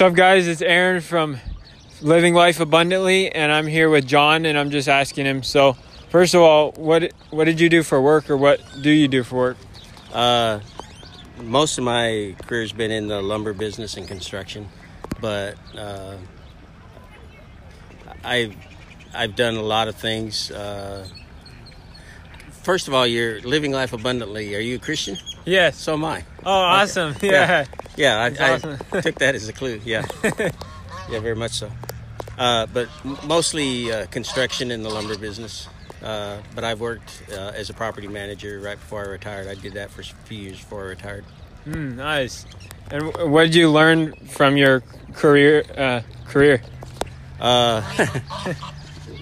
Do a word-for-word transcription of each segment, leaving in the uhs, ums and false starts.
What's up, guys? It's Aaron from Living Life Abundantly, and I'm here with John, and I'm just asking him. So, first of all, what what did you do for work, or what do you do for work? Uh, most of my career's been in the lumber business and construction, but uh, I've I've done a lot of things. Uh, first of all, you're Living Life Abundantly. Are you a Christian? Yes. So am I. Oh, awesome! Okay. Yeah. yeah. Yeah, I, awesome. I took that as a clue. Yeah, yeah, very much so. Uh, but mostly uh, construction in the lumber business. Uh, but I've worked uh, as a property manager right before I retired. I did that for a few years before I retired. Mm, nice. And what did you learn from your career? Uh, career. Uh,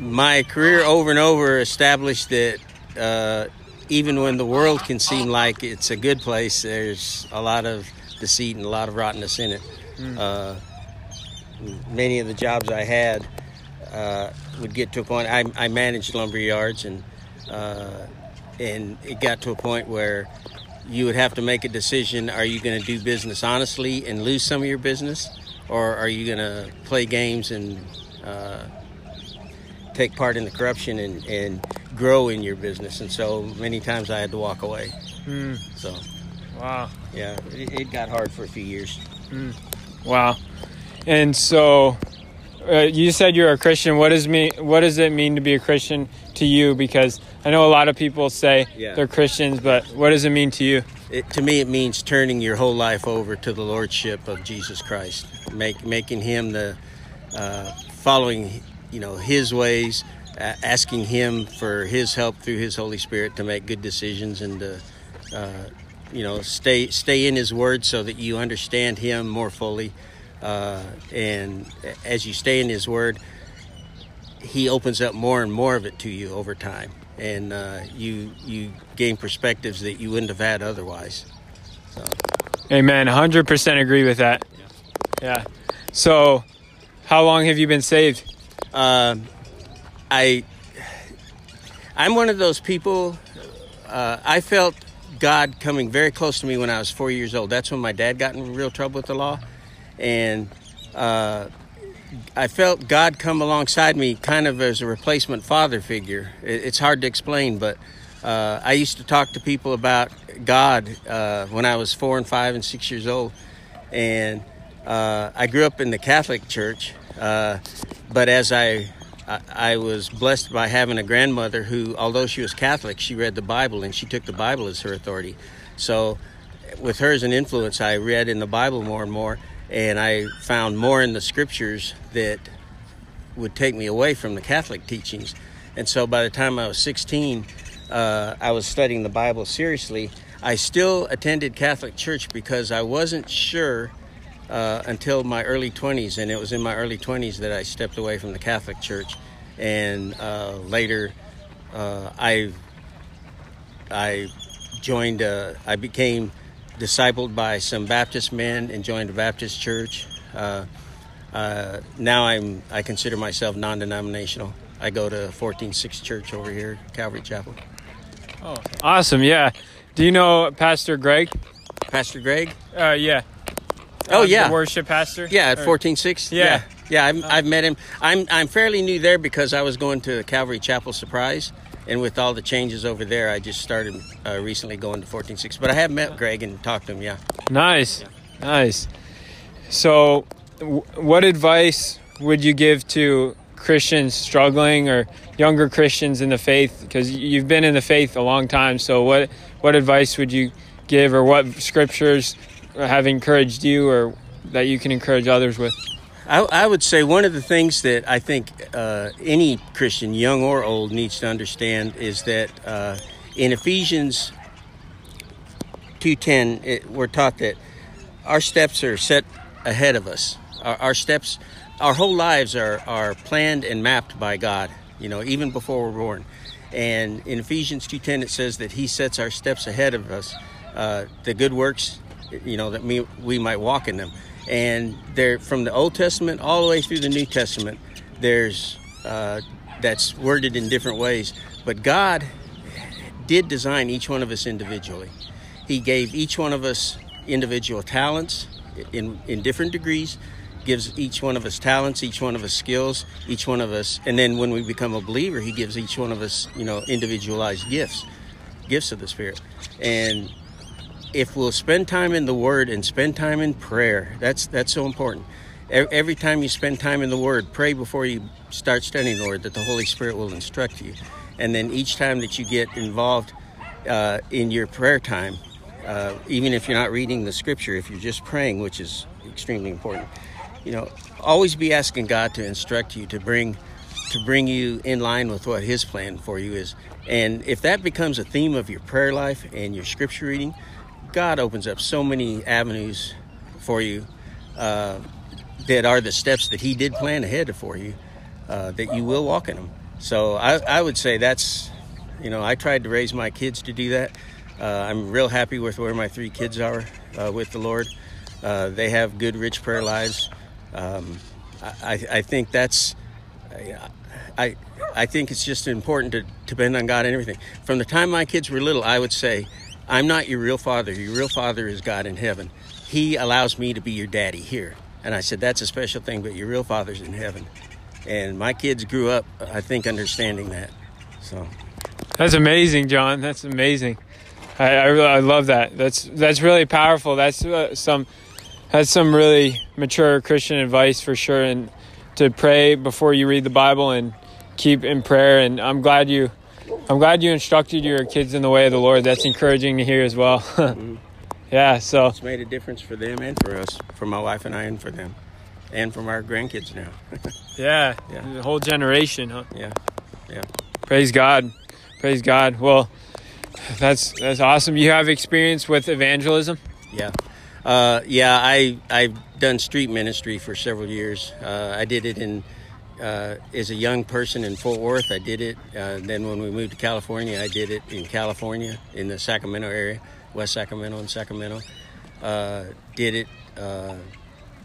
my career over and over established that. Uh, even when the world can seem like it's a good place, there's a lot of deceit and a lot of rottenness in it. Mm. Uh, many of the jobs I had uh, would get to a point. I, I managed lumber yards, and uh, and it got to a point where you would have to make a decision: are you going to do business honestly and lose some of your business, or are you going to play games and uh, take part in the corruption and, and grow in your business? And so many times I had to walk away. Mm. So. Wow. Yeah, it got hard for a few years. Mm. Wow. And so uh, you said you're a Christian. What does mean? What does it mean to be a Christian to you? Because I know a lot of people say yeah. they're Christians, but what does it mean to you? It, to me, it means turning your whole life over to the lordship of Jesus Christ, make, making him the uh, following, you know, his ways, uh, asking him for his help through his Holy Spirit to make good decisions and to uh, you know, stay stay in his word so that you understand him more fully. Uh, and as you stay in his word, he opens up more and more of it to you over time. And uh, you you gain perspectives that you wouldn't have had otherwise. So. Amen. one hundred percent agree with that. Yeah. yeah. So how long have you been saved? Uh, I, I'm one of those people, uh, I felt God coming very close to me when I was four years old. That's when my dad got in real trouble with the law. And uh, I felt God come alongside me kind of as a replacement father figure. It's hard to explain, but uh, I used to talk to people about God uh, when I was four and five and six years old. And uh, I grew up in the Catholic Church. Uh, but as I, I, I was blessed by having a grandmother who, although she was Catholic, she read the Bible and she took the Bible as her authority. So with her as an influence, I read in the Bible more and more, and I found more in the scriptures that would take me away from the Catholic teachings. And so by the time I was sixteen, uh, I was studying the Bible seriously. I still attended Catholic church because I wasn't sure Uh, until my early twenties, and it was in my early twenties that I stepped away from the Catholic Church, and uh, later uh, I I joined a, I became discipled by some Baptist men and joined a Baptist church. Uh, uh, now I'm I consider myself non-denominational. I go to one four six Church over here, Calvary Chapel. Oh, awesome! Yeah, do you know Pastor Greg? Pastor Greg? Uh, yeah. Oh um, yeah, the worship pastor. Yeah, at fourteen six. Yeah, yeah, yeah I've, uh, I've met him. I'm I'm fairly new there because I was going to Calvary Chapel Surprise, and with all the changes over there, I just started uh, recently going to fourteen six. But I have met Greg and talked to him. Yeah. Nice, yeah. nice. So, w- what advice would you give to Christians struggling or younger Christians in the faith? Because you've been in the faith a long time. So, what what advice would you give, or what scriptures have encouraged you or that you can encourage others with? I, I would say one of the things that I think uh, any Christian, young or old, needs to understand is that uh, in Ephesians two ten, it, we're taught that our steps are set ahead of us. Our, our steps, our whole lives are, are planned and mapped by God, you know, even before we're born. And in Ephesians two ten, it says that he sets our steps ahead of us. Uh, the good works, you know, that we, we might walk in them. And they're from the Old Testament all the way through the New Testament. There's uh, that's worded in different ways. But God did design each one of us individually. He gave each one of us individual talents in, in different degrees. gives each one of us talents, each one of us skills, each one of us. And then when we become a believer, he gives each one of us, you know, individualized gifts, gifts of the Spirit. And if we'll spend time in the Word and spend time in prayer, that's that's so important. Every time you spend time in the Word, pray before you start studying the Word that the Holy Spirit will instruct you. And then each time that you get involved uh, in your prayer time, uh, even if you're not reading the Scripture, if you're just praying, which is extremely important, you know, always be asking God to instruct you, to bring to bring you in line with what His plan for you is. And if that becomes a theme of your prayer life and your Scripture reading, God opens up so many avenues for you uh, that are the steps that He did plan ahead for you, uh, that you will walk in them. So I, I would say that's, you know, I tried to raise my kids to do that. Uh, I'm real happy with where my three kids are uh, with the Lord. Uh, they have good, rich prayer lives. Um, I, I think that's, I I think it's just important to depend on God in everything. From the time my kids were little, I would say, I'm not your real father. Your real father is God in heaven. He allows me to be your daddy here. And I said, that's a special thing, but your real father's in heaven. And my kids grew up, I think, understanding that. So that's amazing, John. That's amazing. I I, really, I love that. That's that's really powerful. That's uh, some that's some really mature Christian advice for sure. And to pray before you read the Bible and keep in prayer. And I'm glad you I'm glad you instructed your kids in the way of the Lord. That's encouraging to hear as well. Yeah, so it's made a difference for them and for us, for my wife and I, and for them, and from our grandkids now. yeah, yeah, the whole generation, huh? Yeah, yeah. Praise God, praise God. Well, that's that's awesome. You have experience with evangelism? Yeah, uh, yeah. I I've done street ministry for several years. Uh, I did it in uh, as a young person in Fort Worth. I did it. Uh, then when we moved to California, I did it in California in the Sacramento area. West Sacramento and Sacramento, uh, did it uh,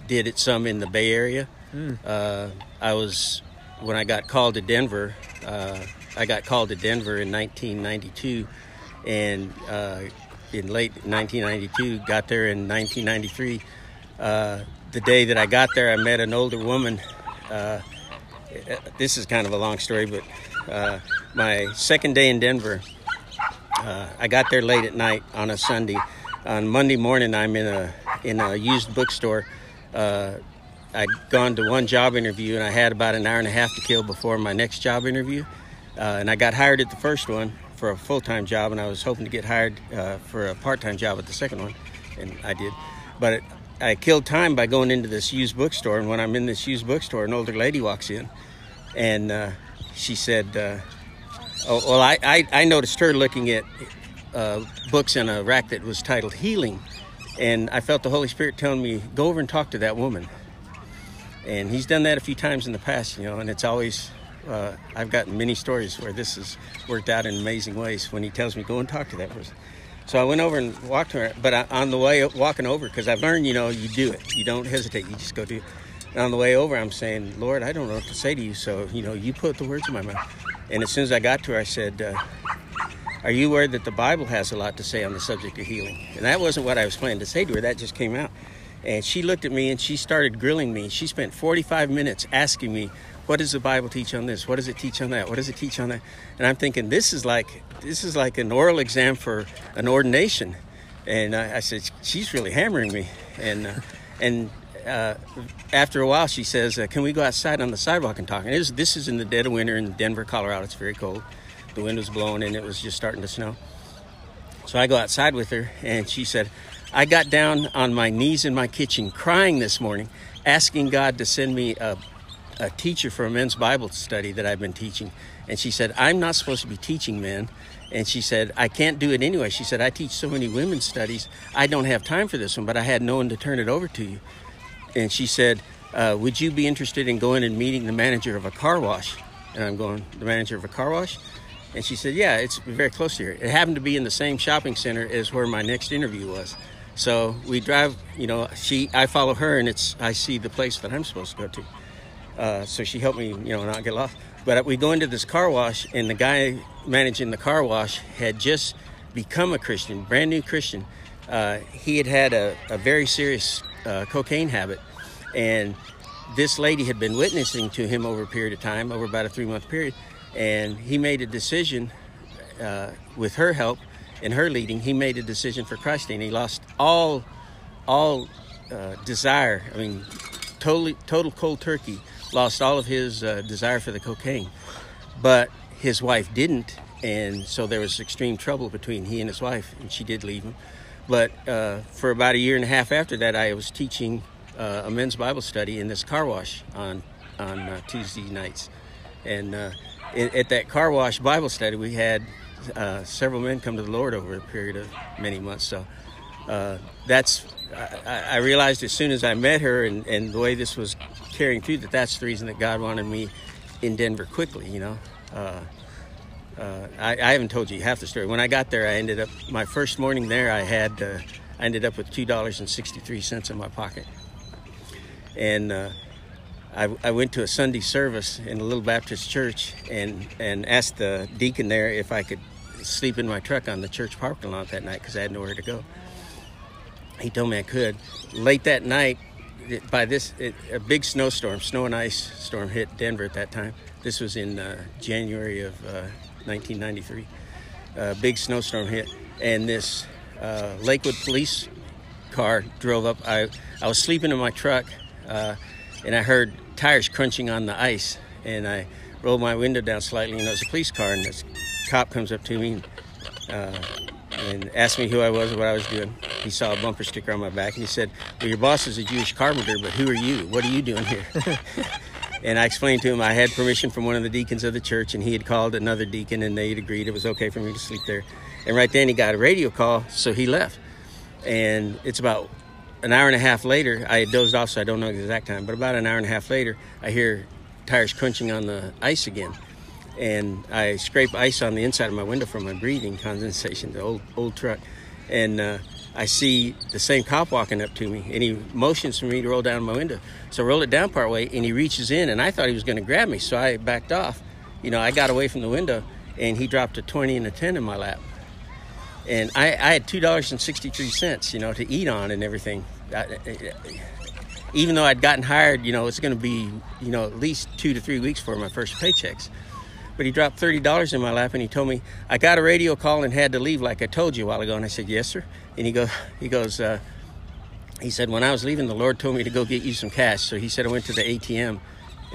did it some in the Bay Area. Mm. Uh, I was, when I got called to Denver, uh, I got called to Denver in nineteen ninety-two, and uh, in late nineteen ninety-two, got there in nineteen ninety-three. Uh, the day that I got there, I met an older woman. Uh, this is kind of a long story, but uh, my second day in Denver, Uh, I got there late at night on a Sunday. On Monday morning, I'm in a in a used bookstore. Uh, I'd gone to one job interview, and I had about an hour and a half to kill before my next job interview. Uh, and I got hired at the first one for a full-time job, and I was hoping to get hired uh, for a part-time job at the second one, and I did. But it, I killed time by going into this used bookstore, and when I'm in this used bookstore, an older lady walks in, and uh, she said... Uh, Oh, well, I, I, I noticed her looking at uh, books in a rack that was titled Healing. And I felt the Holy Spirit telling me, go over and talk to that woman. And he's done that a few times in the past, you know, and it's always, uh, I've gotten many stories where this has worked out in amazing ways when he tells me, go and talk to that person. So I went over and walked to her, but I, on the way walking over, because I've learned, you know, you do it. You don't hesitate. You just go do it. And on the way over, I'm saying, Lord, I don't know what to say to you. So, you know, you put the words in my mouth. And as soon as I got to her, I said, uh, are you aware that the Bible has a lot to say on the subject of healing? And that wasn't what I was planning to say to her. That just came out. And she looked at me and she started grilling me. She spent forty-five minutes asking me, what does the Bible teach on this? What does it teach on that? What does it teach on that? And I'm thinking, this is like this is like an oral exam for an ordination. And I, I said, she's really hammering me. And uh, and uh, after a while, she says, uh, can we go outside on the sidewalk and talk? And it was, this is in the dead of winter in Denver, Colorado. It's very cold. The wind was blowing and it was just starting to snow. So I go outside with her, and she said, I got down on my knees in my kitchen crying this morning, asking God to send me a, a teacher for a men's Bible study that I've been teaching. And she said, I'm not supposed to be teaching men. And she said, I can't do it anyway. She said, I teach so many women's studies. I don't have time for this one, but I had no one to turn it over to you. And she said, uh, would you be interested in going and meeting the manager of a car wash? And I'm going, the manager of a car wash? And she said, yeah, it's very close to here. It happened to be in the same shopping center as where my next interview was. So we drive, you know, she, I follow her, and it's, I see the place that I'm supposed to go to. Uh, so she helped me, you know, not get lost. But we go into this car wash, and the guy managing the car wash had just become a Christian, brand new Christian. Uh, he had had a, a very serious uh, cocaine habit, And this lady had been witnessing to him over a period of time, over about a three-month period, and he made a decision uh, with her help and her leading. He made a decision for Christ, and he lost all, all uh, desire. I mean, totally, total cold turkey. Lost all of his uh, desire for the cocaine, but his wife didn't, and so there was extreme trouble between he and his wife, and she did leave him. But uh, for about a year and a half after that, I was teaching uh, a men's Bible study in this car wash on on uh, Tuesday nights, and uh, it, at that car wash Bible study, we had uh, several men come to the Lord over a period of many months. So uh, that's I, I realized as soon as I met her, and, and the way this was carrying through, that that's the reason that God wanted me in Denver quickly, you know. Uh, uh, I, I haven't told you half the story. When I got there, I ended up, my first morning there, I had, uh, I ended up with two dollars and sixty-three cents in my pocket. And uh, I, I went to a Sunday service in a little Baptist church and, and asked the deacon there if I could sleep in my truck on the church parking lot that night because I had nowhere to go. He told me I could. Late that night, by this, it, a big snowstorm, snow and ice storm hit Denver at that time. This was in uh, January of uh, nineteen ninety-three. A uh, big snowstorm hit, and this uh, Lakewood police car drove up. I, I was sleeping in my truck, uh, and I heard tires crunching on the ice, and I rolled my window down slightly, and it was a police car, and this cop comes up to me and, uh, and asked me who I was and what I was doing. He saw a bumper sticker on my back, and he said, well, your boss is a Jewish carpenter, but who are you? What are you doing here? And I explained to him I had permission from one of the deacons of the church, and he had called another deacon, and they had agreed it was okay for me to sleep there. And right then he got a radio call, so he left. And it's about an hour and a half later, I had dozed off, so I don't know the exact time, but about an hour and a half later, I hear tires crunching on the ice again. And I scrape ice on the inside of my window from my breathing, condensation, the old old truck. And uh, I see the same cop walking up to me, and he motions for me to roll down my window. So I roll it down part way, and he reaches in, and I thought he was going to grab me, so I backed off. You know, I got away from the window, and he dropped a twenty and a ten in my lap. And I, I had two dollars and sixty-three cents, you know, to eat on and everything. I, I, even though I'd gotten hired, you know, it's going to be, you know, at least two to three weeks for my first paychecks. But he dropped thirty dollars in my lap, and he told me, I got a radio call and had to leave like I told you a while ago. And I said, yes, sir. And he goes, he goes, uh, he said, when I was leaving, the Lord told me to go get you some cash. So he said, I went to the A T M,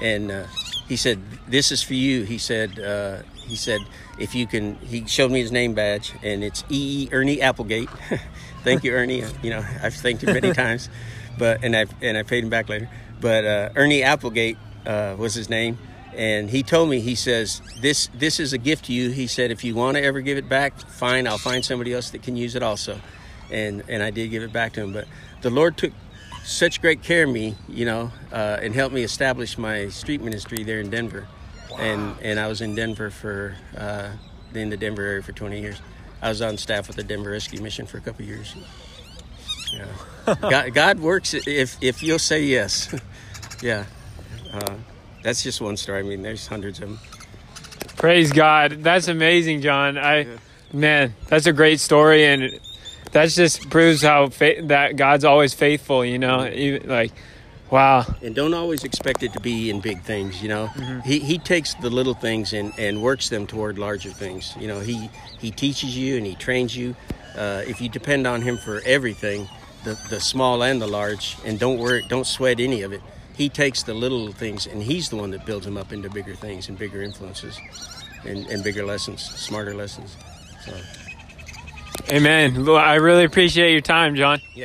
and uh, he said, this is for you. He said, uh, he said, if you can, he showed me his name badge, and it's E E Ernie Applegate. Thank you, Ernie. You know, I've thanked him many times, but, and I, and I paid him back later, but uh, Ernie Applegate uh, was his name. And he told me, he says, this this is a gift to you. He said, if you want to ever give it back, fine, I'll find somebody else that can use it also. And and I did give it back to him. But the Lord took such great care of me, you know, uh, and helped me establish my street ministry there in Denver. Wow. And and I was in Denver for, uh, in the Denver area for twenty years. I was on staff with the Denver Rescue Mission for a couple of years. Yeah. God, God works if, if you'll say yes. Yeah. Uh, That's just one story. I mean, there's hundreds of them. Praise God. That's amazing, John. I, yeah. Man, that's a great story. And that just proves how fa- that God's always faithful, you know, even, like, wow. And don't always expect it to be in big things, you know. Mm-hmm. He he takes the little things and, and works them toward larger things. You know, he, he teaches you and he trains you. Uh, if you depend on him for everything, the, the small and the large, and don't worry, don't sweat any of it. He takes the little things, and he's the one that builds them up into bigger things and bigger influences and, and bigger lessons, smarter lessons. So. Amen. I really appreciate your time, John. Yeah.